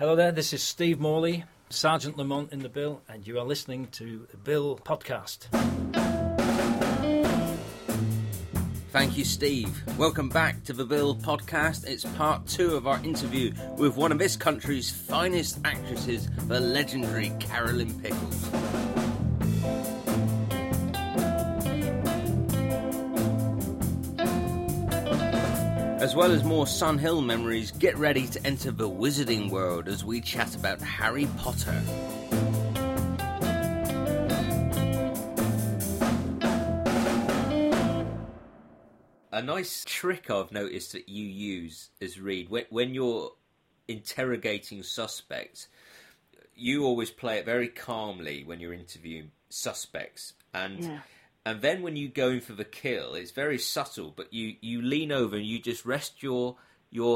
Hello there, this is Steve Morley, Sergeant Lamont in The Bill, and you are listening to The Bill Podcast. Thank you, Steve. Welcome back to The Bill Podcast. It's part two of our interview with one of this country's finest actresses, the legendary Carolyn Pickles. As well as more Sun Hill memories, get ready to enter the wizarding world as we chat about Harry Potter. A nice trick I've noticed that you use is, Reed, when you're interrogating suspects, you always play it very calmly when you're interviewing suspects. And... yeah. And then when you go in for the kill, it's very subtle, but you lean over and you just rest your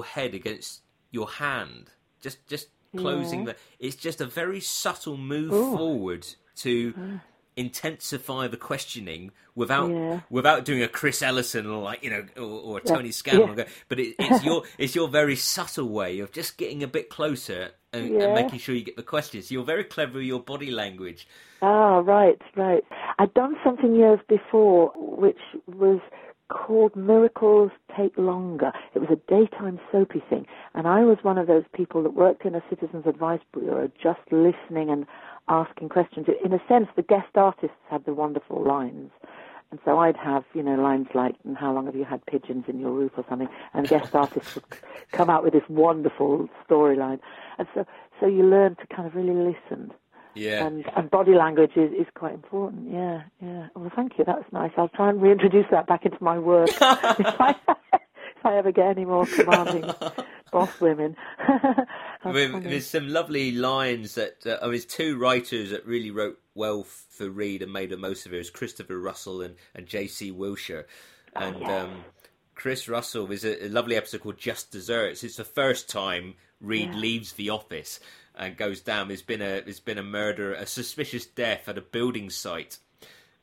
head against your hand, just closing the... It's just a very subtle move forward to intensify the questioning without doing a Chris Ellison or or a Tony Scanlon. Yeah. But it's your very subtle way of just getting a bit closer and making sure you get the questions. You're very clever with your body language. Ah, right. I'd done something years before which was called Miracles Take Longer. It was a daytime soapy thing, and I was one of those people that worked in a citizens' advice bureau, just listening and asking questions. In a sense, the guest artists had the wonderful lines. And so I'd have, lines like, and how long have you had pigeons in your roof or something? And guest artists would come out with this wonderful storyline. And so you learn to kind of really listen. Yeah. And body language is quite important. Yeah. Well, thank you. That was nice. I'll try and reintroduce that back into my work if I ever get any more commanding boss women. There's some lovely lines that there's two writers that really wrote well for Reed and made the most of it. It was Christopher Russell and J C Wilshire. And Chris Russell, there's a lovely episode called Just Desserts. It's the first time Reed leaves the office and goes down. There's been a murder, a suspicious death at a building site.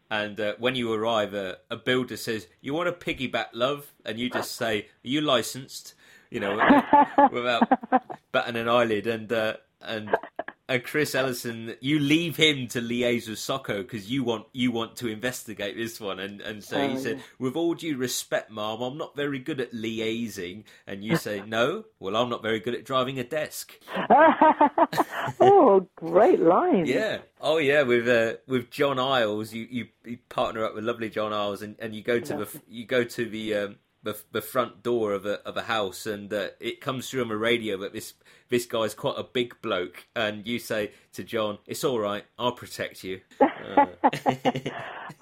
And when you arrive, a builder says, "You want a piggyback, love?" And you just say, "Are you licensed?" Without batting an eyelid. And Chris Ellison, you leave him to liaise with Socko because you want to investigate this one. And so he said, "With all due respect, ma'am, I'm not very good at liaising." And you say, "No? Well, I'm not very good at driving a desk." Oh, great line. Yeah. Oh, yeah. With John Isles, you partner up with lovely John Isles, and you go to the front door of a house, and it comes through on the radio that this guy's quite a big bloke, and you say to John, "It's all right, I'll protect you."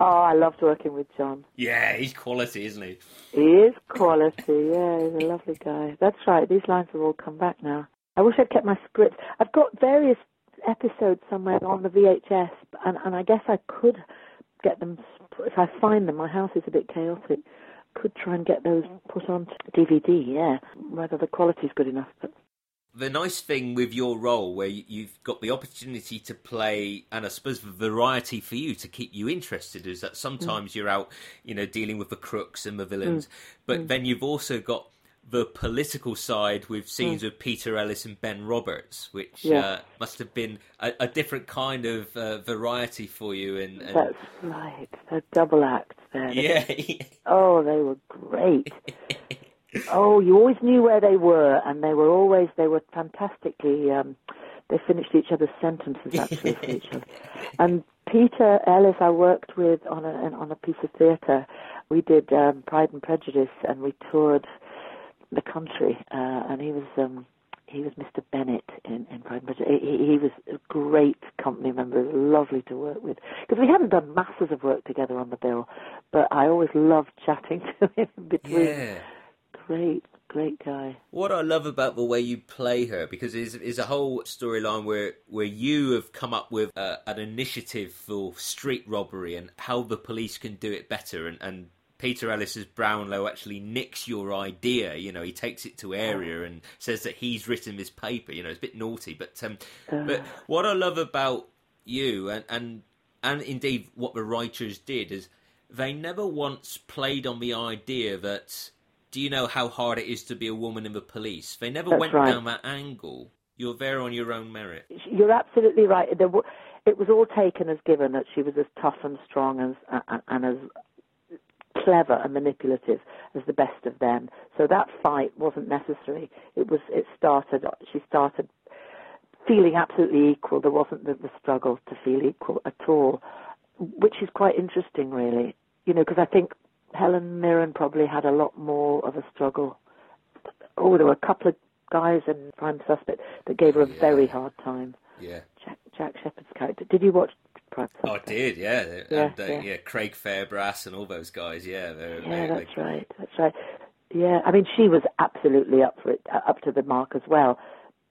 Oh, I loved working with John. Yeah, he's quality, isn't he? He is quality, yeah, he's a lovely guy. That's right, these lines have all come back now. I wish I'd kept my script. I've got various episodes somewhere on the VHS, and I guess I could get them, if I find them, my house is a bit chaotic. Could try and get those put on DVD, whether the quality's good enough. But the nice thing with your role, where you've got the opportunity to play, and I suppose the variety for you to keep you interested, is that sometimes you're out, dealing with the crooks and the villains, but then you've also got the political side with scenes with Peter Ellis and Ben Roberts, which must have been a different kind of variety for you. And that's right, the double act there. Yeah. Oh, they were great. Oh, you always knew where they were, and they were fantastically. They finished each other's sentences actually for each other. And Peter Ellis, I worked with on a piece of theatre. We did Pride and Prejudice, and we toured the country, and he was Mr. Bennett in Pride and Prejudice. He was a great company member, lovely to work with, because we hadn't done masses of work together on The Bill, but I always loved chatting to him in between. Yeah. Great guy. What I love about the way you play her, because there's a whole storyline where you have come up with an initiative for street robbery and how the police can do it better, and Peter Ellis's Brownlow actually nicks your idea. He takes it to area and says that he's written this paper. It's a bit naughty, but what I love about you and indeed what the writers did is they never once played on the idea that, do you know how hard it is to be a woman in the police? They never went down that angle. You're there on your own merit. You're absolutely right. It was all taken as given that she was as tough and strong and as clever and manipulative as the best of them. So that fight wasn't necessary. She started feeling absolutely equal. There wasn't the struggle to feel equal at all, which is quite interesting, really. You know, because I think Helen Mirren probably had a lot more of a struggle. Oh, there were a couple of guys in Prime Suspect that gave her a very hard time. Yeah. Jack Shepherd's character. Did you watch Prime Suspect? I did, yeah. And Craig Fairbrass and all those guys, yeah. That's right. Yeah, I mean, she was absolutely up to the mark as well.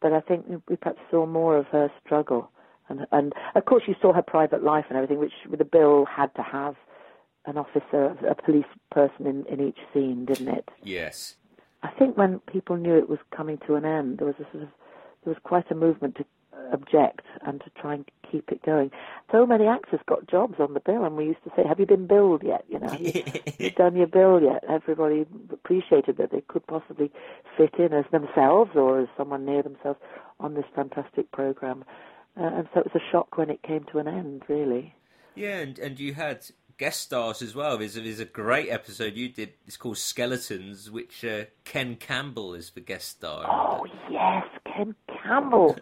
But I think we perhaps saw more of her struggle. And of course, you saw her private life and everything, which the Bill had to have an officer, a police person in each scene, didn't it? Yes. I think when people knew it was coming to an end, there was quite a movement to object and to try and keep it going. So many actors got jobs on the Bill, and we used to say, "Have you been billed yet? You know, have you done your bill yet?" Everybody appreciated that they could possibly fit in as themselves or as someone near themselves on this fantastic program, and so it was a shock when it came to an end, really. Yeah, and you had guest stars as well. There's a great episode you did. It's called Skeletons, which Ken Campbell is the guest star. Oh yes, Ken Campbell.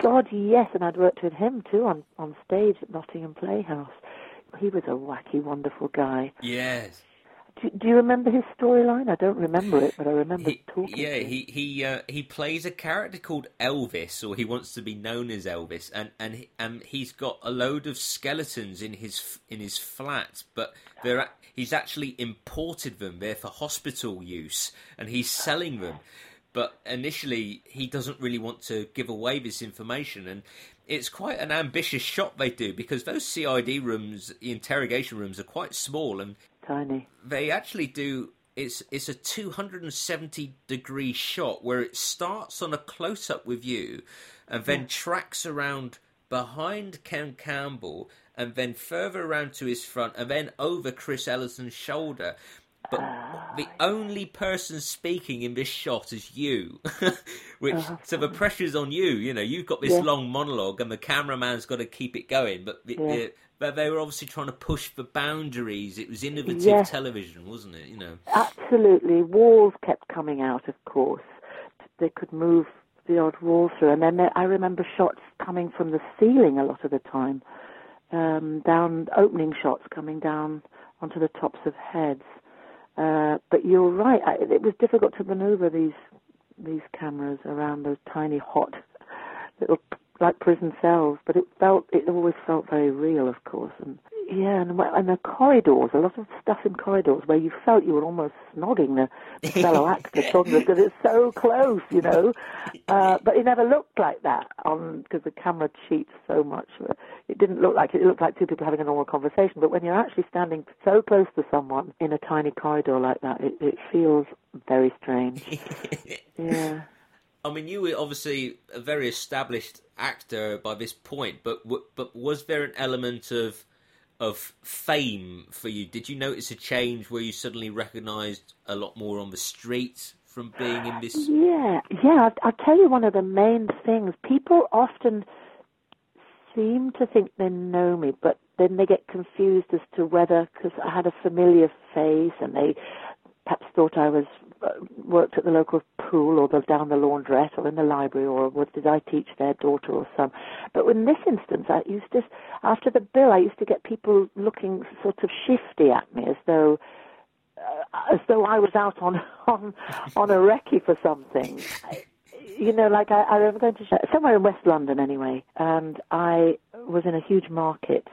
God, yes, and I'd worked with him too on stage at Nottingham Playhouse. He was a wacky, wonderful guy. Yes. Do you remember his storyline? I don't remember it, but I remember talking. Yeah, to him. He plays a character called Elvis, or he wants to be known as Elvis, and he's got a load of skeletons in his flat, but he's actually imported them. They're for hospital use, and he's selling them. But initially, he doesn't really want to give away this information, and it's quite an ambitious shot they do, because those CID rooms, the interrogation rooms, are quite small and tiny. They actually do. It's a 270-degree shot where it starts on a close-up with you, and then tracks around behind Ken Campbell, and then further around to his front, and then over Chris Ellison's shoulder. But the only person speaking in this shot is you, so the pressure's on you. You know, you've got this long monologue, and the cameraman's got to keep it going. But they were obviously trying to push the boundaries. It was innovative television, wasn't it? You know, absolutely. Walls kept coming out. Of course, they could move the odd wall through, and then I remember shots coming from the ceiling a lot of the time, down opening shots coming down onto the tops of heads. But you're right. It was difficult to manoeuvre these cameras around those tiny, hot, little like prison cells. But it always felt very real, of course. And the corridors, a lot of stuff in corridors where you felt you were almost snogging the fellow actor because it's so close, you know. But it never looked like that because the camera cheats so much. It didn't look like it. It looked like two people having a normal conversation. But when you're actually standing so close to someone in a tiny corridor like that, it feels very strange. Yeah. I mean, you were obviously a very established actor by this point, but was there an element of fame for you? Did you notice a change where you suddenly recognised a lot more on the streets from being in this? Yeah. I'll tell you one of the main things. People often seem to think they know me, but then they get confused as to whether, because I had a familiar face, and they perhaps thought I was worked at the local pool or down the laundrette or in the library, or what did I teach their daughter or son. But in this instance, after the Bill, I used to get people looking sort of shifty at me, as though I was out on a recce for something. You know, like I remember going to somewhere in West London anyway, and I was in a huge market,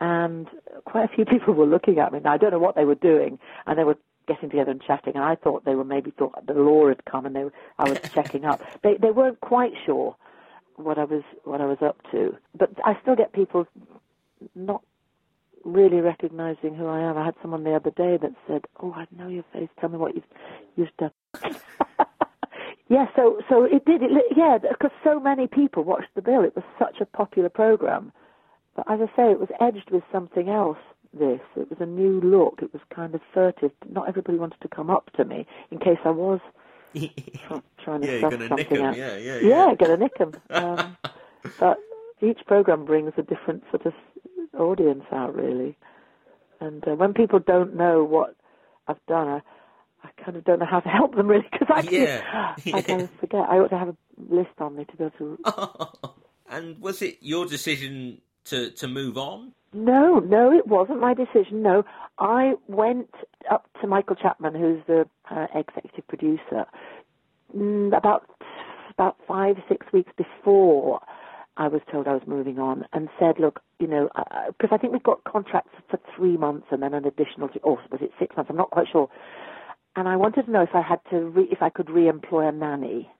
and quite a few people were looking at me. Now, I don't know what they were doing, and they were getting together and chatting, and I thought they were thought the law had come, and I was checking up. They weren't quite sure what I was up to, but I still get people not really recognising who I am. I had someone the other day that said, "Oh, I know your face. Tell me what you've done." Yeah, so it did. Because so many people watched the Bill. It was such a popular programme, but as I say, it was edged with something else. It was a new look. It was kind of furtive. Not everybody wanted to come up to me in case I was trying to yeah, stuff something out. Yeah, going to nick them. But each programme brings a different sort of audience out, really. And when people don't know what I've done, I kind of don't know how to help them, really, because I kind of forget. I ought to have a list on me to go to. Oh, and was it your decision to move on? No, it wasn't my decision, no. I went up to Michael Chapman, who's the executive producer, about 5-6 weeks before I was told I was moving on, and said, look, you know, because I think we got contracts for 3 months and then an additional, or was it 6 months? I'm not quite sure. And I wanted to know if I had to, if I could re-employ a nanny.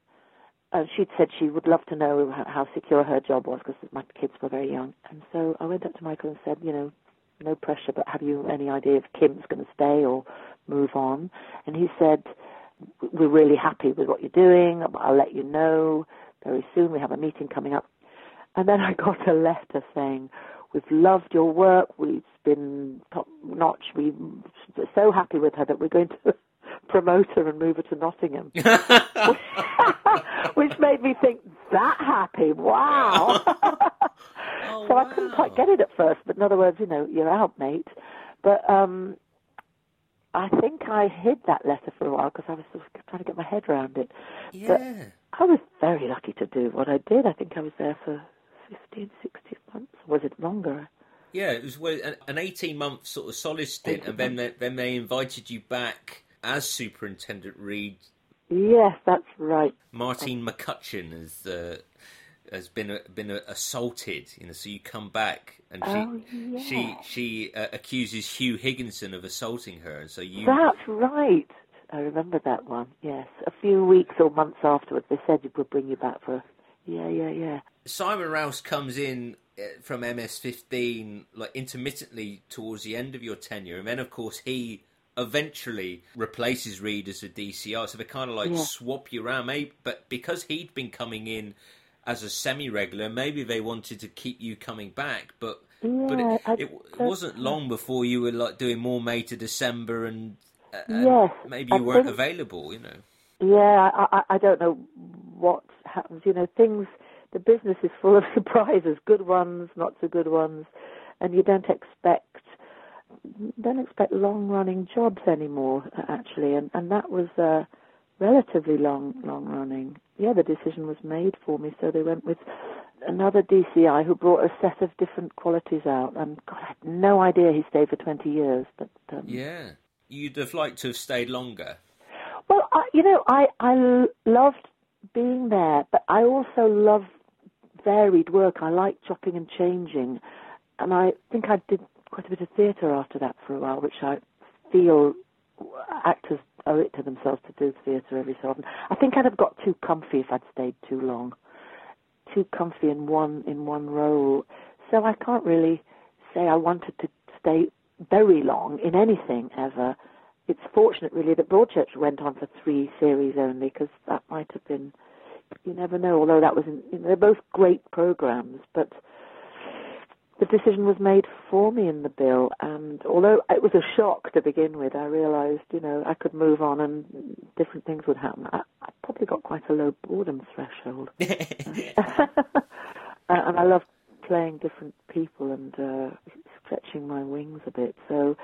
She'd said she would love to know how secure her job was because my kids were very young. And so I went up to Michael and said, you know, no pressure, but have you any idea if Kim's going to stay or move on? And he said, we're really happy with what you're doing. I'll let you know very soon. We have a meeting coming up. And then I got a letter saying, we've loved your work. We've been top-notch. We're so happy with her that we're going to promote her and move her to Nottingham. Which made me think, that happy, wow. I couldn't quite get it at first, but in other words, you know, you're out, mate. But I think I hid that letter for a while because I was sort of trying to get my head around it. Yeah. But I was very lucky to do what I did. I think I was there for 15, 16 months. Or was it longer? Yeah, it was an 18-month sort of solid stint, and then they invited you back as Superintendent Reed. Yes, that's right. Martine McCutcheon has been assaulted, you know. So you come back, and she accuses Hugh Higginson of assaulting her, and so you. That's right. I remember that one. Yes, a few weeks or months afterwards, they said it would bring you back for. Yeah. Simon Rouse comes in from MS15 like intermittently towards the end of your tenure, and then of course he eventually replaces Reed as a DCI, so they kind of like swap you around, maybe, but because he'd been coming in as a semi-regular, maybe they wanted to keep you coming back, but it wasn't long before you were like doing more May to December, and maybe you weren't available, you know. Yeah, I don't know what happens, you know, things, the business is full of surprises, good ones, not so good ones, and you don't expect long-running jobs anymore, actually, and that was relatively long-running. Yeah, the decision was made for me, so they went with another DCI who brought a set of different qualities out, and God, I had no idea he stayed for 20 years. But yeah, you'd have liked to have stayed longer. Well, I loved being there, but I also love varied work. I like chopping and changing, and I think I did quite a bit of theatre after that for a while, which I feel actors owe it to themselves to do theatre every so often. I think I'd have got too comfy if I'd stayed too long, too comfy in one role. So I can't really say I wanted to stay very long in anything ever. It's fortunate, really, that Broadchurch went on for 3 series only, because that might have been, you never know. Although that was, they're both great programmes, but the decision was made for me in The Bill, and although it was a shock to begin with, I realised, you know, I could move on and different things would happen. I probably got quite a low boredom threshold. And I loved playing different people and stretching my wings a bit. So,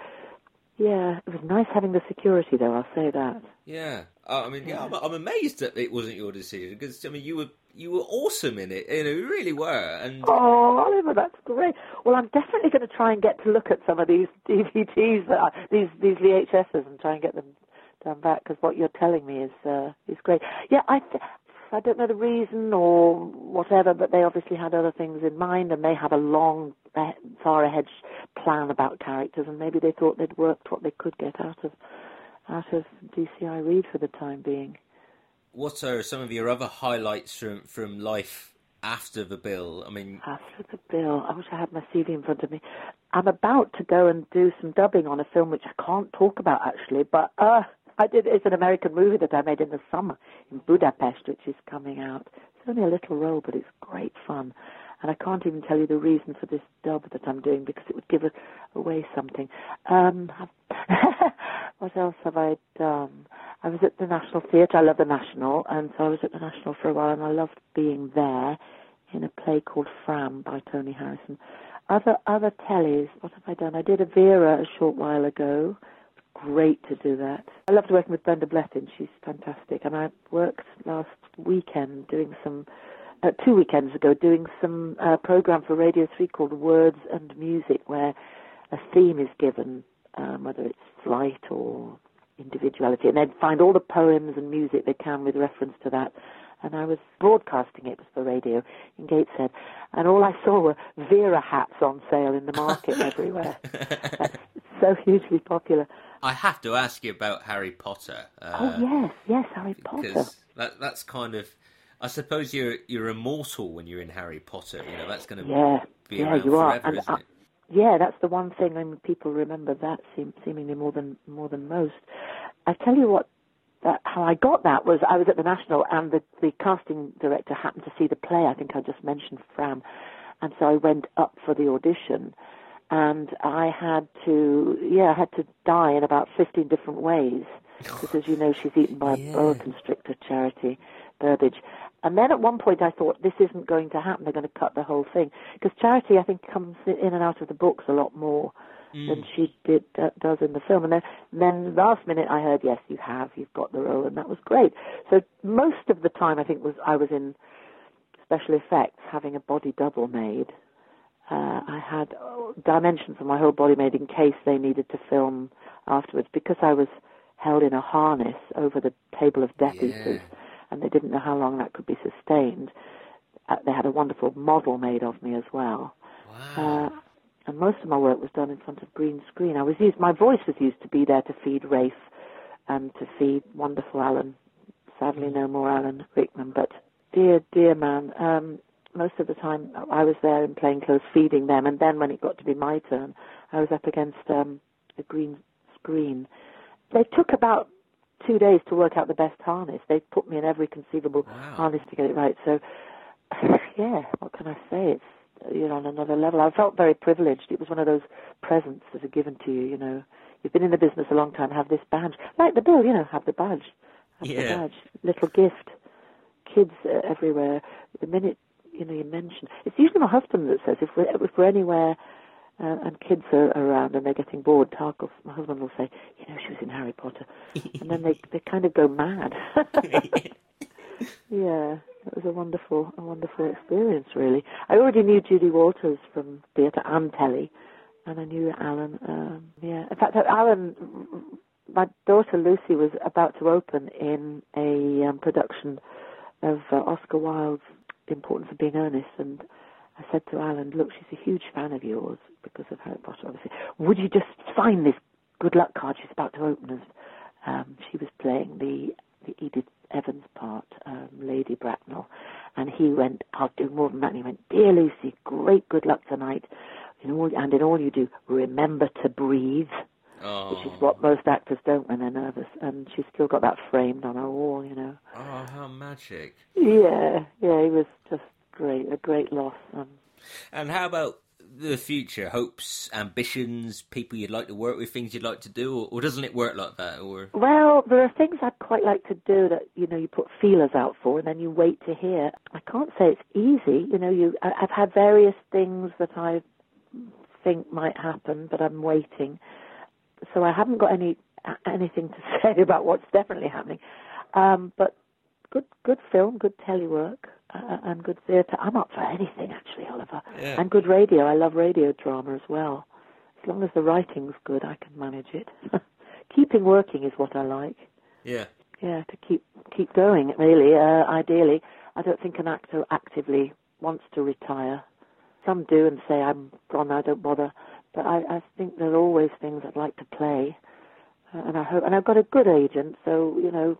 yeah, it was nice having the security, though, I'll say that. Yeah. I'm amazed that it wasn't your decision, because, I mean, you were awesome in it, you know, you really were. And oh, Oliver, that's great. Well, I'm definitely going to try and get to look at some of these DVDs, these VHSs, and try and get them done back, because what you're telling me is great. Yeah, I don't know the reason or whatever, but they obviously had other things in mind, and they have a long, far ahead plan about characters, and maybe they thought they'd worked what they could get out of DCI Reed for the time being. What are some of your other highlights from life after The Bill? I mean, after The Bill, I wish I had my CD in front of me. I'm about to go and do some dubbing on a film which I can't talk about actually, but I did. It's an American movie that I made in the summer in Budapest, which is coming out. It's only a little role, but it's great fun. And I can't even tell you the reason for this dub that I'm doing because it would give away something. What else have I done? I was at the National Theatre. I love the National, and so I was at the National for a while, and I loved being there in a play called Fram by Tony Harrison. Other tellies, what have I done? I did a Vera a short while ago. Great to do that. I loved working with Brenda Blethyn. She's fantastic. And I worked last weekend doing some, 2 weekends ago, doing some program for Radio 3 called Words and Music, where a theme is given, whether it's flight or individuality, and they'd find all the poems and music they can with reference to that. And I was broadcasting it for radio in Gateshead, and all I saw were Vera hats on sale in the market everywhere. That's so hugely popular. I have to ask you about Harry Potter. Oh yes, Harry Potter. That's kind of, I suppose you're immortal when you're in Harry Potter. You know, that's going to be around forever, and isn't it? Yeah, that's the one thing. I mean, people remember that seemingly more than most. I tell you what. How I got that was I was at the National, and the casting director happened to see the play. I think I just mentioned Fram, and so I went up for the audition, and I had to die in about 15 different ways, because as you know, she's eaten by a boa constrictor, Charity Burbage. And then at one point I thought, this isn't going to happen. They're going to cut the whole thing, because Charity, I think, comes in and out of the books a lot more than she does in the film. And then last minute I heard, yes, you've got the role, and that was great. So most of the time I think I was in special effects, having a body double made. I had dimensions of my whole body made in case they needed to film afterwards, because I was held in a harness over the table of death eaters, and they didn't know how long that could be sustained. They had a wonderful model made of me as well. Wow. And most of my work was done in front of green screen. My voice was used to be there to feed Rafe and to feed wonderful Alan. Sadly, no more Alan Rickman, but dear, dear man. Most of the time I was there in plain clothes feeding them, and then when it got to be my turn, I was up against a green screen. They took about 2 days to work out the best harness. They put me in every conceivable harness to get it right. So, yeah, what can I say? It's on another level. I felt very privileged. It was one of those presents that are given to you, You've been in the business a long time, have this badge. Like the Bill, have the badge. Little gift. Kids everywhere. The minute, you mention... It's usually my husband that says, if we're anywhere and kids are around and they're getting bored, my husband will say, she was in Harry Potter. And then they kind of go mad. Yeah. It was a wonderful experience, really. I already knew Judy Walters from theatre and telly, and I knew Alan. In fact, Alan, my daughter Lucy was about to open in a production of Oscar Wilde's The Importance of Being Earnest, and I said to Alan, look, she's a huge fan of yours because of Harry Potter, obviously. Would you just sign this good luck card? She's about to open us. She was playing the Edith Evans part, Lady Bracknell, and he went, I'll do more than that, and he went, dear Lucy, great good luck tonight, and in all you do, remember to breathe, which is what most actors don't when they're nervous, and she's still got that framed on her wall, Oh, how magic. Yeah, he was just great, a great loss. And how about the future, hopes, ambitions, people you'd like to work with, things you'd like to do, or doesn't it work like that? Or well, there are things I'd quite like to do that you put feelers out for, and then you wait to hear. I can't say it's easy. I've had various things that I think might happen, but I'm waiting, so I haven't got anything to say about what's definitely happening. But good film, good telly work. And good theatre. I'm up for anything, actually, Oliver. Yeah. And good radio. I love radio drama as well. As long as the writing's good, I can manage it. Keeping working is what I like. Yeah. Yeah, to keep going, really, ideally. I don't think an actor actively wants to retire. Some do and say, I'm gone, I don't bother. But I think there are always things I'd like to play. And I hope, and I've got a good agent, so,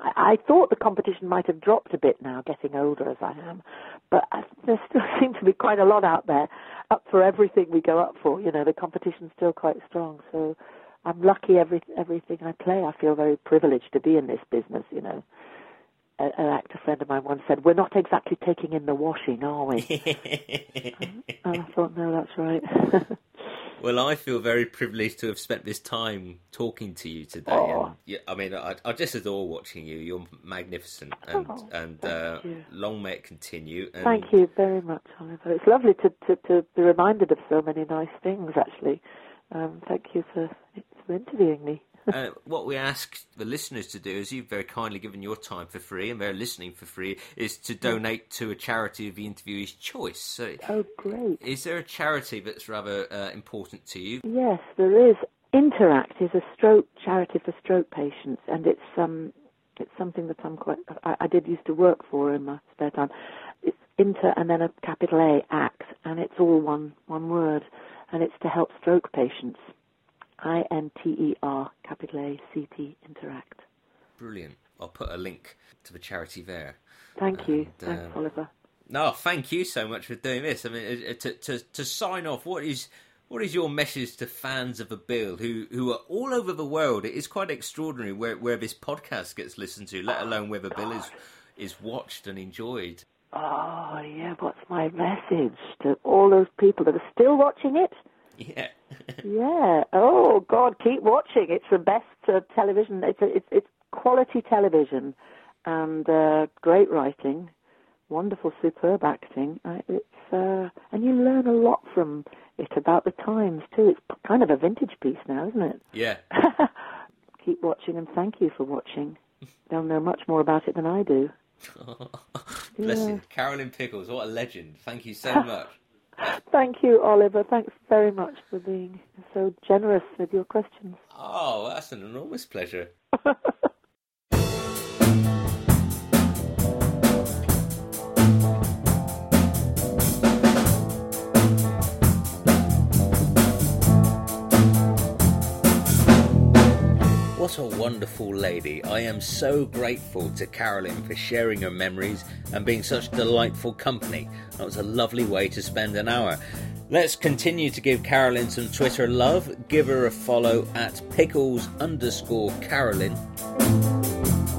I thought the competition might have dropped a bit now, getting older as I am, but there still seem to be quite a lot out there, up for everything we go up for. The competition's still quite strong, so I'm lucky everything I play. I feel very privileged to be in this business, An actor friend of mine once said, we're not exactly taking in the washing, are we? And I thought, no, that's right. Well, I feel very privileged to have spent this time talking to you today. Oh. And, I mean, I just adore watching you. You're magnificent, and you. Long may it continue. And... Thank you very much, Oliver. It's lovely to be reminded of so many nice things, actually. Thank you for interviewing me. What we ask the listeners to do, as you've very kindly given your time for free and they're listening for free, is to donate to a charity of the interviewee's choice. So, oh, great. Is there a charity that's rather important to you? Yes, there is. InterAct is a stroke charity for stroke patients, and it's something that I did used to work for in my spare time. It's Inter and then a capital A, Act, and it's all one word, and it's to help stroke patients. INTER, capital A, CT, InterAct. Brilliant. I'll put a link to the charity there. Thank you. Thanks, Oliver. No, thank you so much for doing this. I mean, to sign off, what is your message to fans of The Bill who are all over the world? It is quite extraordinary where this podcast gets listened to, let alone where The Bill is watched and enjoyed. Oh, yeah, what's my message to all those people that are still watching it? Yeah. Yeah. Oh God, keep watching. It's the best television. It's quality television, and great writing, wonderful, superb acting. And you learn a lot from it about the times too. It's kind of a vintage piece now, isn't it? Yeah. Keep watching, and thank you for watching. They'll know much more about it than I do. Bless you. Carolyn Pickles, what a legend. Thank you so much. Thank you, Oliver. Thanks very much for being so generous with your questions. Oh, that's an enormous pleasure. What a wonderful lady. I am so grateful to Carolyn for sharing her memories and being such delightful company. That was a lovely way to spend an hour. Let's continue to give Carolyn some Twitter love. Give her a follow at Pickles_Carolyn.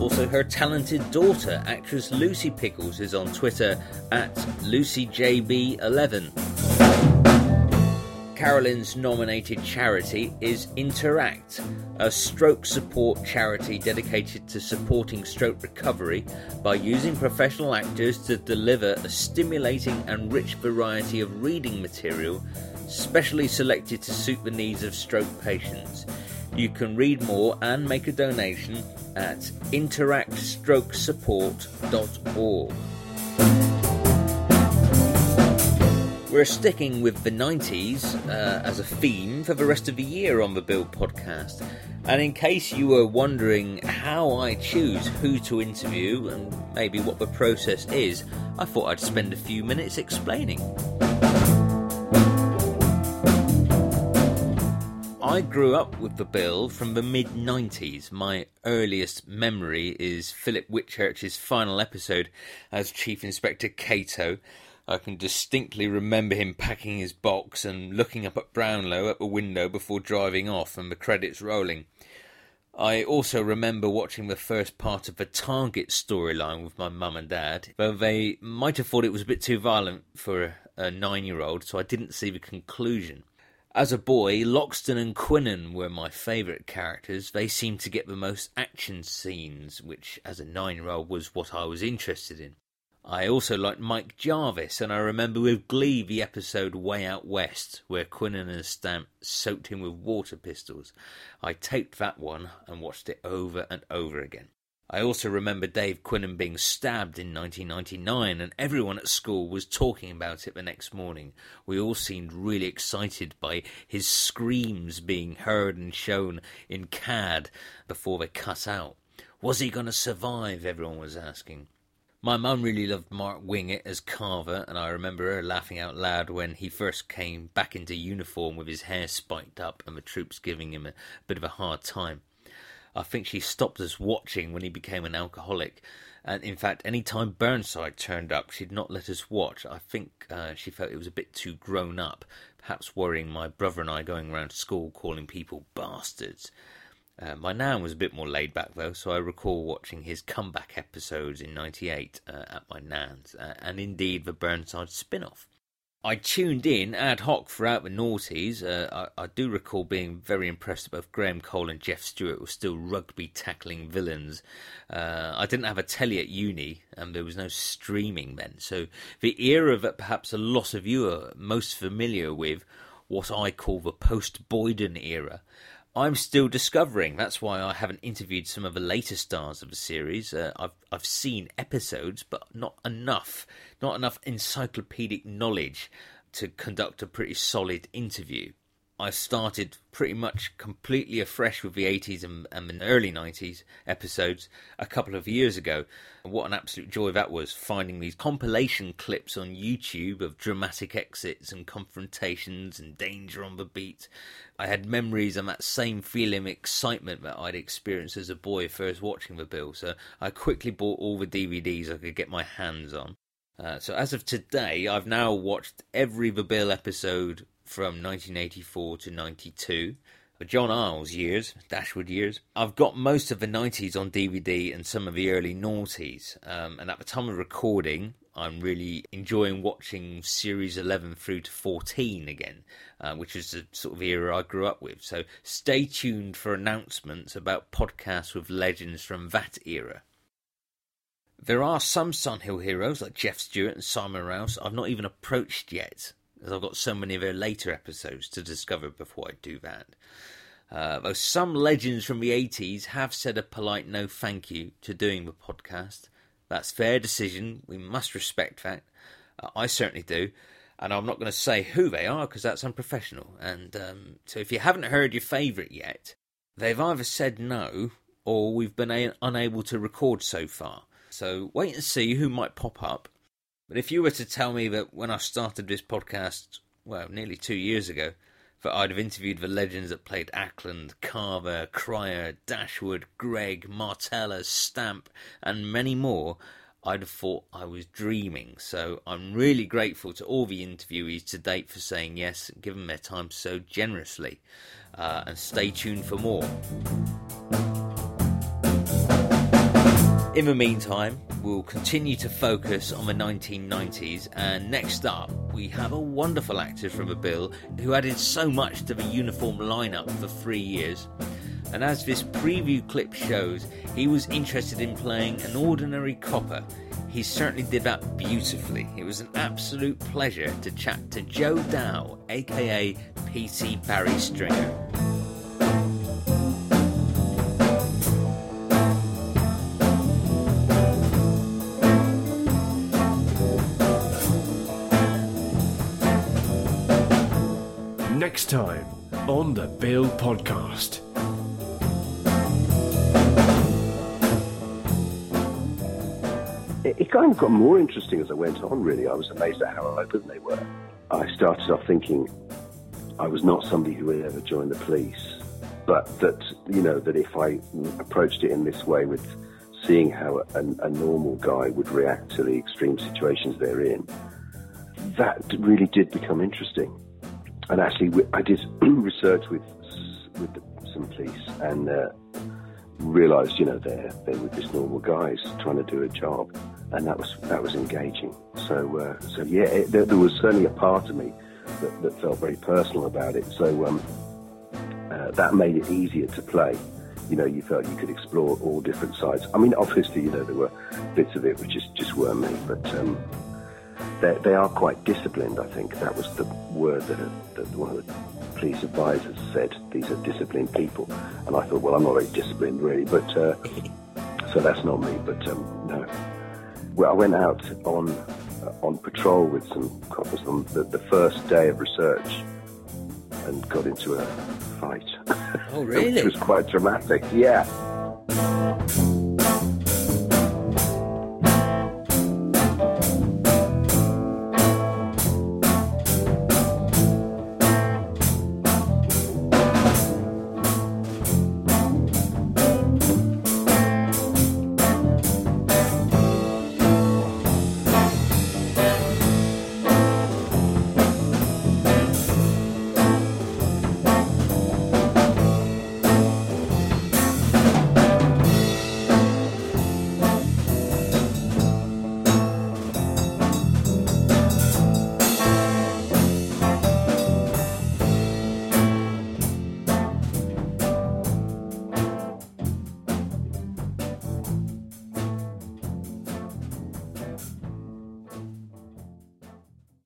Also, her talented daughter, actress Lucy Pickles, is on Twitter at LucyJB11. Carolyn's nominated charity is InterAct, a stroke support charity dedicated to supporting stroke recovery by using professional actors to deliver a stimulating and rich variety of reading material specially selected to suit the needs of stroke patients. You can read more and make a donation at interactstrokesupport.org. We're sticking with the 90s as a theme for the rest of the year on the Bill podcast. And in case you were wondering how I choose who to interview and maybe what the process is, I thought I'd spend a few minutes explaining. I grew up with The Bill from the mid-90s. My earliest memory is Philip Whitchurch's final episode as Chief Inspector Cato. I can distinctly remember him packing his box and looking up at Brownlow at the window before driving off and the credits rolling. I also remember watching the first part of the Target storyline with my mum and dad, though they might have thought it was a bit too violent for a 9-year-old, so I didn't see the conclusion. As a boy, Loxton and Quinnan were my favourite characters. They seemed to get the most action scenes, which as a 9-year-old was what I was interested in. I also liked Mike Jarvis, and I remember with glee the episode Way Out West, where Quinnan and Stamp soaked him with water pistols. I taped that one and watched it over and over again. I also remember Dave Quinnan being stabbed in 1999, and everyone at school was talking about it the next morning. We all seemed really excited by his screams being heard and shown in CAD before they cut out. Was he going to survive, everyone was asking. My mum really loved Mark Wingett as Carver, and I remember her laughing out loud when he first came back into uniform with his hair spiked up and the troops giving him a bit of a hard time. I think she stopped us watching when he became an alcoholic, and in fact any time Burnside turned up she'd not let us watch. I think she felt it was a bit too grown up, perhaps worrying my brother and I going around school calling people bastards. My nan was a bit more laid back though, so I recall watching his comeback episodes in 98 at my nan's, and indeed the Burnside spin-off. I tuned in ad hoc throughout the noughties. I do recall being very impressed that both Graham Cole and Jeff Stewart were still rugby-tackling villains. I didn't have a telly at uni, and there was no streaming then. So the era that perhaps a lot of you are most familiar with, what I call the post-Boyden era, I'm still discovering. That's why I haven't interviewed some of the later stars of the series. I've seen episodes, but not enough encyclopedic knowledge to conduct a pretty solid interview. I started pretty much completely afresh with the 80s and the early 90s episodes a couple of years ago. And what an absolute joy that was, finding these compilation clips on YouTube of dramatic exits and confrontations and danger on the beat. I had memories and that same feeling of excitement that I'd experienced as a boy first watching The Bill, so I quickly bought all the DVDs I could get my hands on. So as of today, I've now watched every The Bill episode from 1984 to 92, the John Isles years, Dashwood years. I've got most of the 90s on DVD and some of the early noughties. And at the time of recording, I'm really enjoying watching series 11 through to 14 again, which is the sort of era I grew up with. So stay tuned for announcements about podcasts with legends from that era. There are some Sunhill heroes like Jeff Stewart and Simon Rouse I've not even approached yet, as I've got so many of their later episodes to discover before I do that. Though some legends from the 80s have said a polite no thank you to doing the podcast. That's their decision. We must respect that. I certainly do. And I'm not going to say who they are because that's unprofessional. And so if you haven't heard your favourite yet, they've either said no or we've been unable to record so far. So wait and see who might pop up. But if you were to tell me that when I started this podcast, well, nearly 2 years ago, that I'd have interviewed the legends that played Ackland, Carver, Cryer, Dashwood, Gregg, Martella, Stamp, and many more, I'd have thought I was dreaming. So I'm really grateful to all the interviewees to date for saying yes and giving their time so generously. And stay tuned for more. In the meantime, we'll continue to focus on the 1990s, and next up we have a wonderful actor from The Bill who added so much to the uniform lineup for 3 years. And as this preview clip shows, he was interested in playing an ordinary copper. He certainly did that beautifully. It was an absolute pleasure to chat to Joe Dow, aka P.T. Barry Stringer. Next time on The Bill Podcast. It kind of got more interesting as I went on, really. I was amazed at how open they were. I started off thinking I was not somebody who would ever join the police, but that, you know, that if I approached it in this way, with seeing how a normal guy would react to the extreme situations they're in, that really did become interesting. And actually, I did research with some police and realised, you know, they were just normal guys trying to do a job, and that was engaging. So yeah, there was certainly a part of me that felt very personal about it. So that made it easier to play. You know, you felt you could explore all different sides. I mean, obviously, you know, there were bits of it which just weren't me, but. They are quite disciplined, I think. That was the word that one of the police advisors said. These are disciplined people. And I thought, well, I'm not very disciplined, really. But so that's not me. But no. Well, I went out on patrol with some coppers on the first day of research and got into a fight. Oh, really? It was quite dramatic, yeah.